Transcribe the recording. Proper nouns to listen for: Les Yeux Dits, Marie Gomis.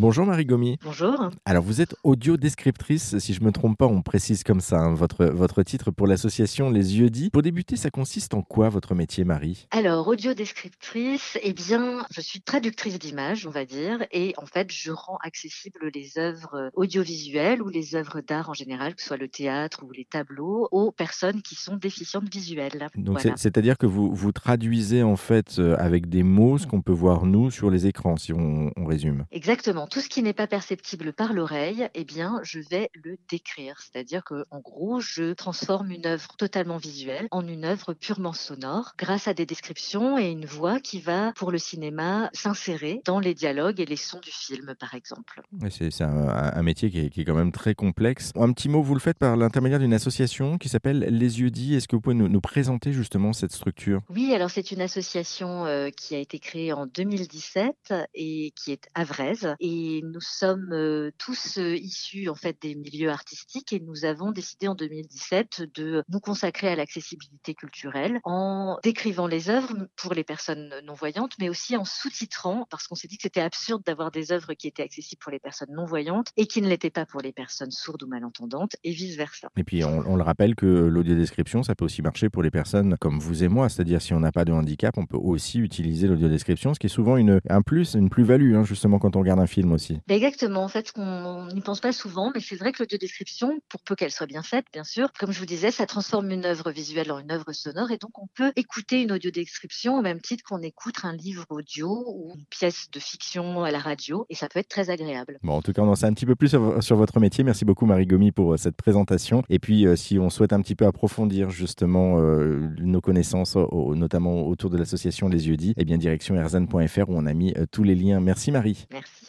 Bonjour Marie Gomis. Bonjour. Alors vous êtes audio-descriptrice, si je ne me trompe pas, on précise comme ça hein, votre titre pour l'association Les Yeux Dits. Pour débuter, ça consiste en quoi votre métier, Marie ? Alors, audio-descriptrice, eh bien, je suis traductrice d'images, on va dire, et en fait, je rends accessibles les œuvres audiovisuelles ou les œuvres d'art en général, que ce soit le théâtre ou les tableaux, aux personnes qui sont déficientes visuelles. Donc voilà. c'est-à-dire que vous traduisez en fait avec des mots ce qu'on peut voir nous sur les écrans, si on résume. Exactement. Tout ce qui n'est pas perceptible par l'oreille, eh bien, je vais le décrire. C'est-à-dire qu'en gros, je transforme une œuvre totalement visuelle en une œuvre purement sonore grâce à des descriptions et une voix qui va, pour le cinéma, s'insérer dans les dialogues et les sons du film, par exemple. C'est un métier qui est quand même très complexe. Un petit mot, vous le faites par l'intermédiaire d'une association qui s'appelle Les Yeux Dits. Est-ce que vous pouvez nous présenter justement cette structure ? Oui, alors c'est une association qui a été créée en 2017 et qui est avraise. Et nous sommes tous issus en fait des milieux artistiques et nous avons décidé en 2017 de nous consacrer à l'accessibilité culturelle en décrivant les œuvres pour les personnes non-voyantes, mais aussi en sous-titrant, parce qu'on s'est dit que c'était absurde d'avoir des œuvres qui étaient accessibles pour les personnes non-voyantes et qui ne l'étaient pas pour les personnes sourdes ou malentendantes et vice-versa. Et puis on le rappelle que l'audiodescription, ça peut aussi marcher pour les personnes comme vous et moi, c'est-à-dire si on n'a pas de handicap, on peut aussi utiliser l'audiodescription, ce qui est souvent un plus, une plus-value hein, justement quand on regarde un film. Aussi. Exactement, en fait, on n'y pense pas souvent, mais c'est vrai que l'audiodescription, pour peu qu'elle soit bien faite, bien sûr, comme je vous disais, ça transforme une œuvre visuelle en une œuvre sonore, et donc on peut écouter une audiodescription au même titre qu'on écoute un livre audio ou une pièce de fiction à la radio, et ça peut être très agréable. Bon, en tout cas, on en sait un petit peu plus sur votre métier. Merci beaucoup, Marie Gomis, pour cette présentation. Et puis, si on souhaite un petit peu approfondir justement nos connaissances, notamment autour de l'association Les Yeux Dits, eh bien, direction erzan.fr où on a mis tous les liens. Merci, Marie. Merci.